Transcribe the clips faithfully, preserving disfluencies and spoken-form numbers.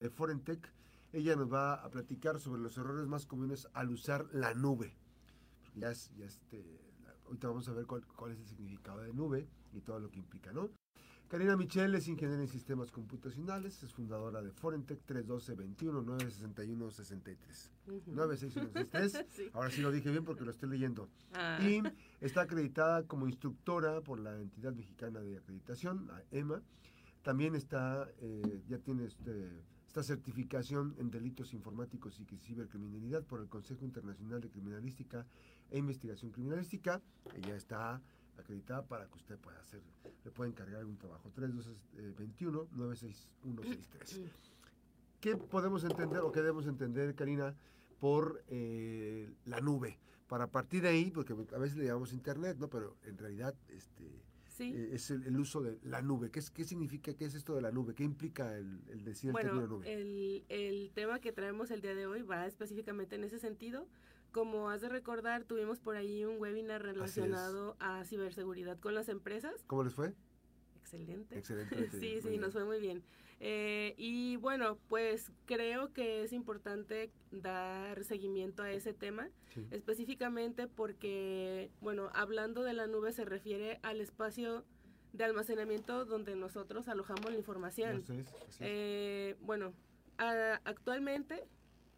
de Foretec. Ella nos va a platicar sobre los errores más comunes al usar la nube. Ya, es, ya este, ahorita vamos a ver cuál, cuál es el significado de nube y todo lo que implica, ¿no? Karina Michel es ingeniera en sistemas computacionales, es fundadora de Foretec tres uno dos, dos uno, nueve seis uno, seis tres. Uh-huh. nueve seis uno seis tres, sí. Ahora sí lo dije bien porque lo estoy leyendo. Ah. Y está acreditada como instructora por la entidad mexicana de acreditación, la E M A. También está, eh, ya tiene este, esta certificación en delitos informáticos y cibercriminalidad por el Consejo Internacional de Criminalística e Investigación Criminalística. Ella está acreditada para que usted pueda hacer, le pueda encargar algún trabajo. tres dos dos, dos uno, nueve seis uno seis tres. ¿Qué podemos entender o qué debemos entender, Karina, por eh, la nube? Para partir de ahí, porque a veces le llamamos internet, ¿no? Pero en realidad este, sí. eh, es el, el uso de la nube. ¿Qué, qué significa, qué es esto de la nube? ¿Qué implica el, el decir bueno, el término nube? El, el tema que traemos el día de hoy va específicamente en ese sentido. Como has de recordar, tuvimos por ahí un webinar relacionado a ciberseguridad con las empresas. ¿Cómo les fue? Excelente. Excelente. sí, sí, nos fue muy bien. Eh, y bueno, pues creo que es importante dar seguimiento a ese tema, sí. específicamente porque, bueno, hablando de la nube se refiere al espacio de almacenamiento donde nosotros alojamos la información. Así es, así es. Eh, bueno, a, actualmente...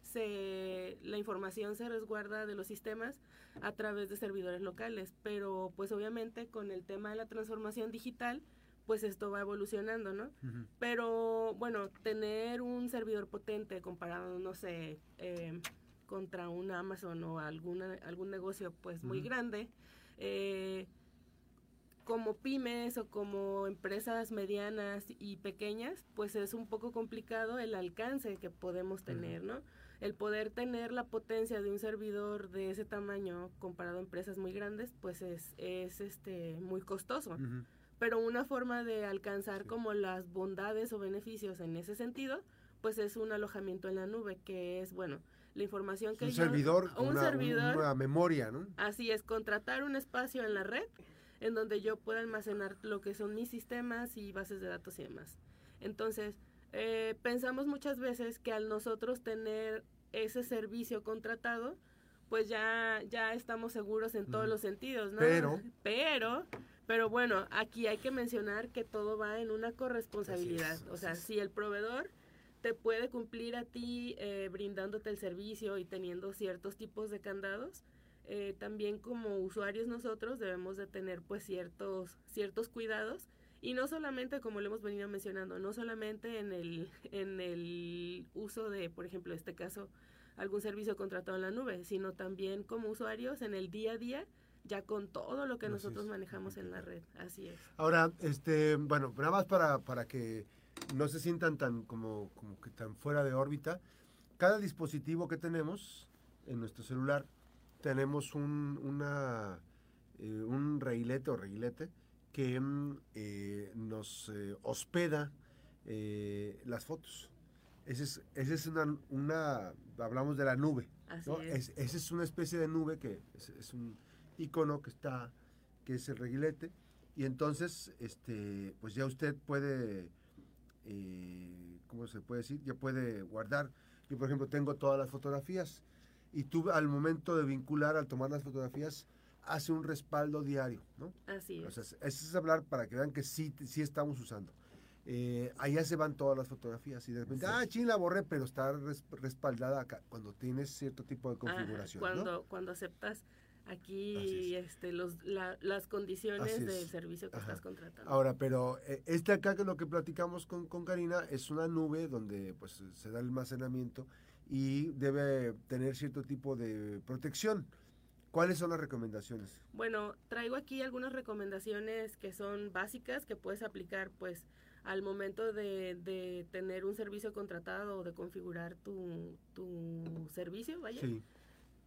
Se, la información se resguarda de los sistemas a través de servidores locales, pero pues obviamente con el tema de la transformación digital, pues esto va evolucionando, ¿no? Uh-huh. Pero bueno, tener un servidor potente comparado, no sé, eh, contra un Amazon o alguna, algún negocio pues uh-huh. muy grande, eh, como pymes o como empresas medianas y pequeñas, pues es un poco complicado el alcance que podemos tener, uh-huh. ¿no? El poder tener la potencia de un servidor de ese tamaño comparado a empresas muy grandes, pues es, es este, muy costoso. Uh-huh. Pero una forma de alcanzar sí. como las bondades o beneficios en ese sentido, pues es un alojamiento en la nube, que es, bueno, la información que... Un yo, servidor, un una, servidor, una memoria, ¿no? Así es, contratar un espacio en la red en donde yo pueda almacenar lo que son mis sistemas y bases de datos y demás. Entonces, eh, pensamos muchas veces que al nosotros tener ese servicio contratado, pues ya, ya estamos seguros en todos mm. los sentidos, ¿no? Pero, pero, pero bueno, aquí hay que mencionar que todo va en una corresponsabilidad. Así es, así o sea, es. Si el proveedor te puede cumplir a ti eh, brindándote el servicio y teniendo ciertos tipos de candados, Eh, también como usuarios nosotros debemos de tener pues ciertos ciertos cuidados y no solamente como lo hemos venido mencionando, no solamente en el en el uso de, por ejemplo, en este caso algún servicio contratado en la nube, sino también como usuarios en el día a día ya con todo lo que así nosotros es. manejamos en la red, así es. Ahora, este, bueno, nada más para para que no se sientan tan como como que tan fuera de órbita, cada dispositivo que tenemos en nuestro celular tenemos un, una, eh, un reilete o reilete que eh, nos eh, hospeda eh, las fotos. Ese es, ese es una, una, hablamos de la nube. Así ¿no? es. Es, esa es una especie de nube que es, es un icono que está, que es el reilete. Y entonces, este, pues ya usted puede, eh, ¿cómo se puede decir? Ya puede guardar. Yo, por ejemplo, tengo todas las fotografías. Y tú al momento de vincular, al tomar las fotografías, hace un respaldo diario, ¿no? Así es. O sea, eso es hablar para que vean que sí, sí estamos usando. Eh, allá se van todas las fotografías y de repente, sí. ah, ching, la borré, pero está res, respaldada acá, cuando tienes cierto tipo de configuración. Ajá, cuando, ¿no? cuando aceptas aquí es. este, los, la, las condiciones Así del es. servicio que Ajá. estás contratando. Ahora, pero eh, este acá que lo que platicamos con, con Karina es una nube donde pues se da el almacenamiento y debe tener cierto tipo de protección. ¿Cuáles son las recomendaciones? Bueno, traigo aquí algunas recomendaciones que son básicas que puedes aplicar pues al momento de, de tener un servicio contratado o de configurar tu, tu servicio, vaya. Sí.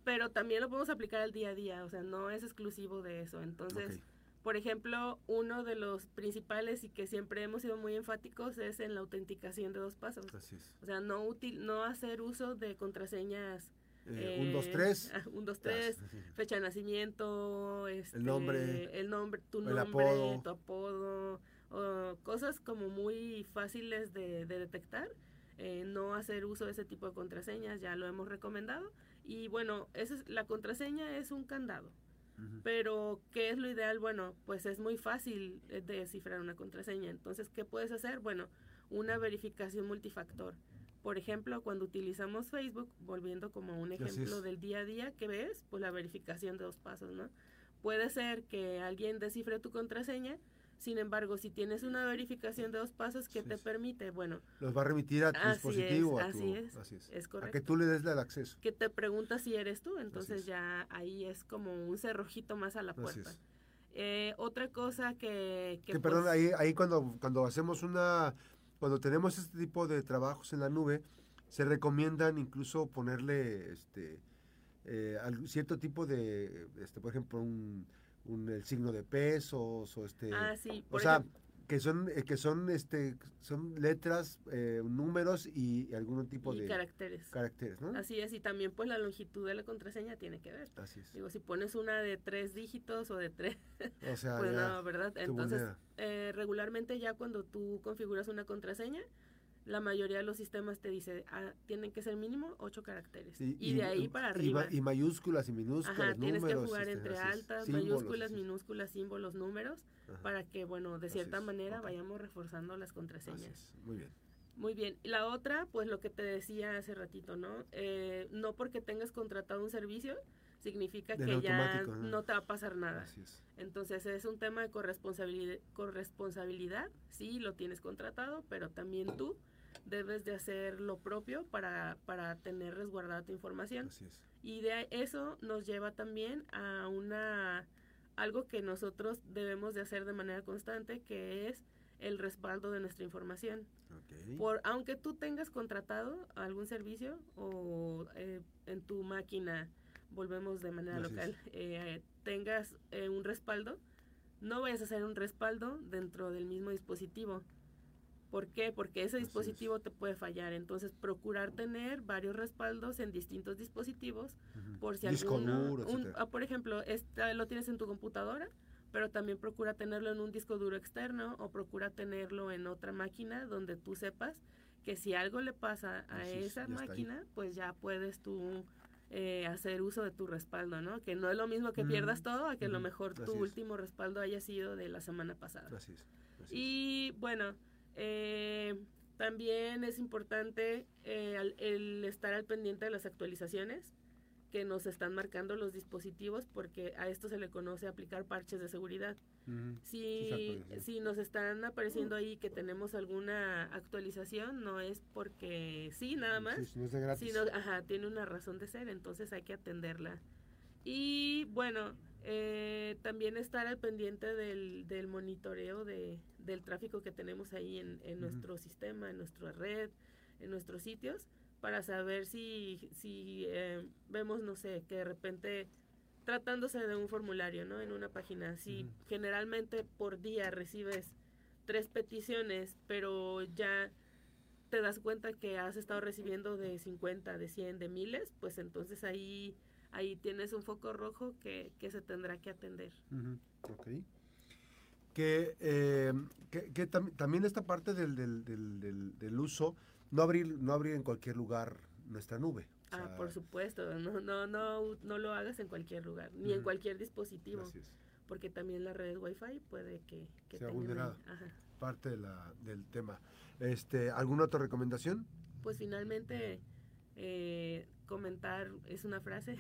Pero también lo podemos aplicar al día a día, o sea, no es exclusivo de eso. Entonces, okay. por ejemplo, uno de los principales y que siempre hemos sido muy enfáticos es en la autenticación de dos pasos. Así es. O sea, no útil, no hacer uso de contraseñas. Eh, eh, un, dos, tres. Un, dos, tres, tras. Fecha de nacimiento, este, el nombre, el nombre, tu nombre, apodo. tu apodo, o cosas como muy fáciles de, de detectar. eh, no hacer uso de ese tipo de contraseñas, ya lo hemos recomendado. Y bueno, esa es, la contraseña es un candado. Uh-huh. Pero, ¿qué es lo ideal? Bueno, pues es muy fácil descifrar una contraseña. Entonces, ¿qué puedes hacer? Bueno, una verificación multifactor. Por ejemplo, cuando utilizamos Facebook, volviendo como un ejemplo del día a día, ¿qué ves? Pues la verificación de dos pasos, ¿no? Puede ser que alguien descifre tu contraseña, sin embargo, si tienes una verificación de dos pasos, ¿qué sí, te sí. permite? Bueno, los va a remitir a tu así dispositivo. Es, a tu, así, es, así es, es correcto. A que tú le des el acceso. Que te pregunta si eres tú, entonces ya ahí es como un cerrojito más a la puerta. Eh, otra cosa que... Que, que pues, perdón, ahí, ahí cuando, cuando hacemos una... Cuando tenemos este tipo de trabajos en la nube, se recomiendan incluso ponerle este eh, cierto tipo de, este por ejemplo, un... Un, el signo de pesos o este ah, sí, o sea ejemplo, que son que son este son letras, eh, números y, y algún tipo y de caracteres caracteres ¿no? Así es. Y también pues la longitud de la contraseña tiene que ver. Así es. Digo, si pones una de tres dígitos o de tres, o sea, pues ya, no, ¿verdad? Entonces eh, regularmente ya cuando tú configuras una contraseña, la mayoría de los sistemas te dice, ah, tienen que ser mínimo ocho caracteres. Y, y de ahí para arriba. Y, y mayúsculas y minúsculas, ajá, números. Tienes que jugar entre altas, mayúsculas, minúsculas, símbolos, números, ajá, para que, bueno, de cierta manera okay. vayamos reforzando las contraseñas. Muy bien. Muy bien. Y la otra, pues lo que te decía hace ratito, ¿no? Eh, no porque tengas contratado un servicio, significa que ya ¿no? no te va a pasar nada. Así es. Entonces es un tema de corresponsabilidad, corresponsabilidad, sí, lo tienes contratado, pero también tú debes de hacer lo propio para, para tener resguardada tu información. Así es. Y de eso nos lleva también a una algo que nosotros debemos de hacer de manera constante, que es el respaldo de nuestra información. Okay. Por, aunque tú tengas contratado algún servicio o eh, en tu máquina, volvemos de manera Así local, eh, tengas eh, un respaldo, no vayas a hacer un respaldo dentro del mismo dispositivo. ¿Por qué? Porque ese dispositivo te puede fallar. Entonces, procurar tener varios respaldos en distintos dispositivos. Uh-huh. Por si alguno, disco duro, un, ah, por ejemplo, esta, lo tienes en tu computadora, pero también procura tenerlo en un disco duro externo o procura tenerlo en otra máquina donde tú sepas que si algo le pasa a Así esa es, máquina, ahí. pues ya puedes tú eh, hacer uso de tu respaldo, ¿no? Que no es lo mismo que mm. pierdas todo, a que mm. a lo mejor Así tu es. último respaldo haya sido de la semana pasada. Así es. Así y es. bueno... Eh, también es importante eh, al, el estar al pendiente de las actualizaciones que nos están marcando los dispositivos, porque a esto se le conoce aplicar parches de seguridad. Uh-huh. si, si nos están apareciendo ahí que tenemos alguna actualización, no es porque sí, nada más, sí, si no es de gratis. Sino, ajá, tiene una razón de ser, entonces hay que atenderla. Y bueno, eh, también estar al pendiente del, del monitoreo de, del tráfico que tenemos ahí en, en nuestro uh-huh. sistema, en nuestra red, en nuestros sitios, para saber si, si eh, vemos, no sé, que de repente, tratándose de un formulario, ¿no? En una página, si uh-huh. generalmente por día recibes tres peticiones, pero ya te das cuenta que has estado recibiendo de cincuenta, de cien, de miles, pues entonces ahí... Ahí tienes un foco rojo que, que se tendrá que atender. Uh-huh. Ok. Que, eh, que, que tam, también esta parte del, del, del, del, del uso, no abrir, no abrir en cualquier lugar nuestra nube. O sea, ah, por supuesto. No, no, no, no lo hagas en cualquier lugar, ni uh-huh. en cualquier dispositivo. Así es. Porque también la red Wi-Fi puede que, que sea vulnerada. Parte de la, del tema. Este, ¿alguna otra recomendación? Pues finalmente... Eh, comentar, es una frase,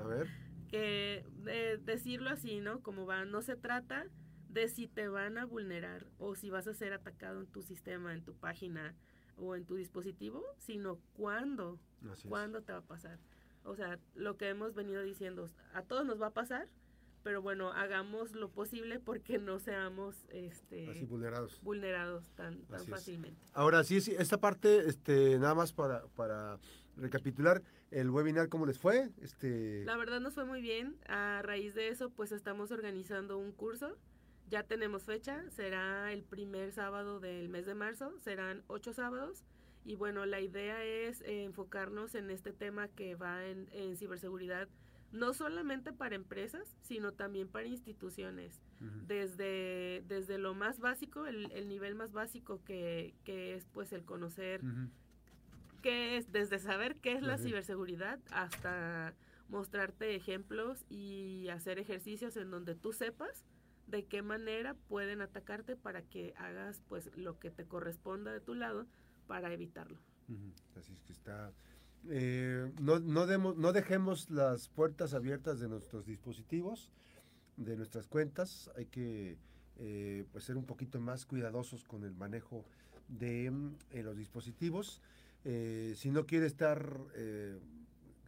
a ver. que eh, decirlo así, ¿no? Como va, no se trata de si te van a vulnerar o si vas a ser atacado en tu sistema, en tu página o en tu dispositivo, sino cuándo, así cuándo es. te va a pasar. O sea, lo que hemos venido diciendo, a todos nos va a pasar, pero bueno, hagamos lo posible porque no seamos este así vulnerados vulnerados tan, tan fácilmente. Es. Ahora sí, sí, esta parte, este, nada más para, para recapitular el webinar, ¿cómo les fue? Este... La verdad nos fue muy bien. A raíz de eso, pues estamos organizando un curso. Ya tenemos fecha. Será el primer sábado del mes de marzo. Serán ocho sábados. Y bueno, la idea es eh, enfocarnos en este tema que va en, en ciberseguridad, no solamente para empresas, sino también para instituciones. Uh-huh. Desde, desde lo más básico, el, el nivel más básico que, que es pues el conocer... Uh-huh. qué es, desde saber qué es la ciberseguridad hasta mostrarte ejemplos y hacer ejercicios en donde tú sepas de qué manera pueden atacarte para que hagas pues lo que te corresponda de tu lado para evitarlo. Así es que está... Eh, no, no, demos, no dejemos las puertas abiertas de nuestros dispositivos, de nuestras cuentas. Hay que eh, pues ser un poquito más cuidadosos con el manejo de eh, los dispositivos. Eh, si no quiere estar, eh,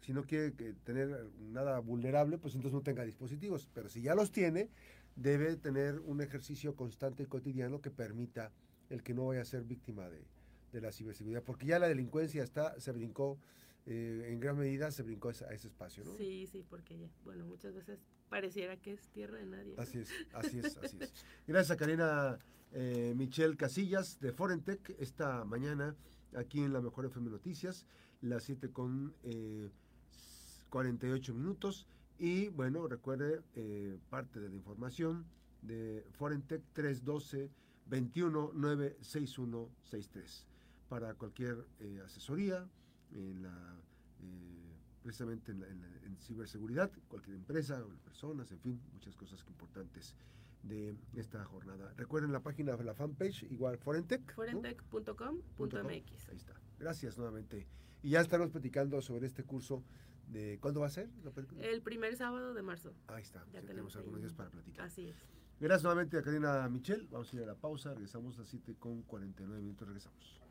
si no quiere tener nada vulnerable, pues entonces no tenga dispositivos. Pero si ya los tiene, debe tener un ejercicio constante y cotidiano que permita el que no vaya a ser víctima de, de la ciberseguridad, porque ya la delincuencia está, se brincó, eh, en gran medida se brincó a ese, a ese espacio, ¿no? Sí, sí, porque ya, bueno, muchas veces pareciera que es tierra de nadie, ¿no? Así es, así es, así es. Gracias a Karina eh, Michel Casillas de Forentec, esta mañana aquí en la Mejor F M Noticias, las siete con cuarenta y ocho minutos, y bueno, recuerde, eh, parte de la información de Forentec tres uno dos, dos uno nueve, seis uno seis tres. Para cualquier eh, asesoría, en la, eh, precisamente en, la, en, la, en ciberseguridad, cualquier empresa, o personas, en fin, muchas cosas importantes de esta jornada. Recuerden la página, la fanpage, igual Forentec. Forentec punto com punto m x. Ahí está. Gracias nuevamente. Y ya estaremos platicando sobre este curso. De ¿Cuándo va a ser? El primer sábado de marzo. Ahí está. Ya sí, tenemos, tenemos algunos días para platicar. Así es. Gracias nuevamente a Karina Michel. Vamos a ir a la pausa. Regresamos a las siete con cuarenta y nueve minutos. Regresamos.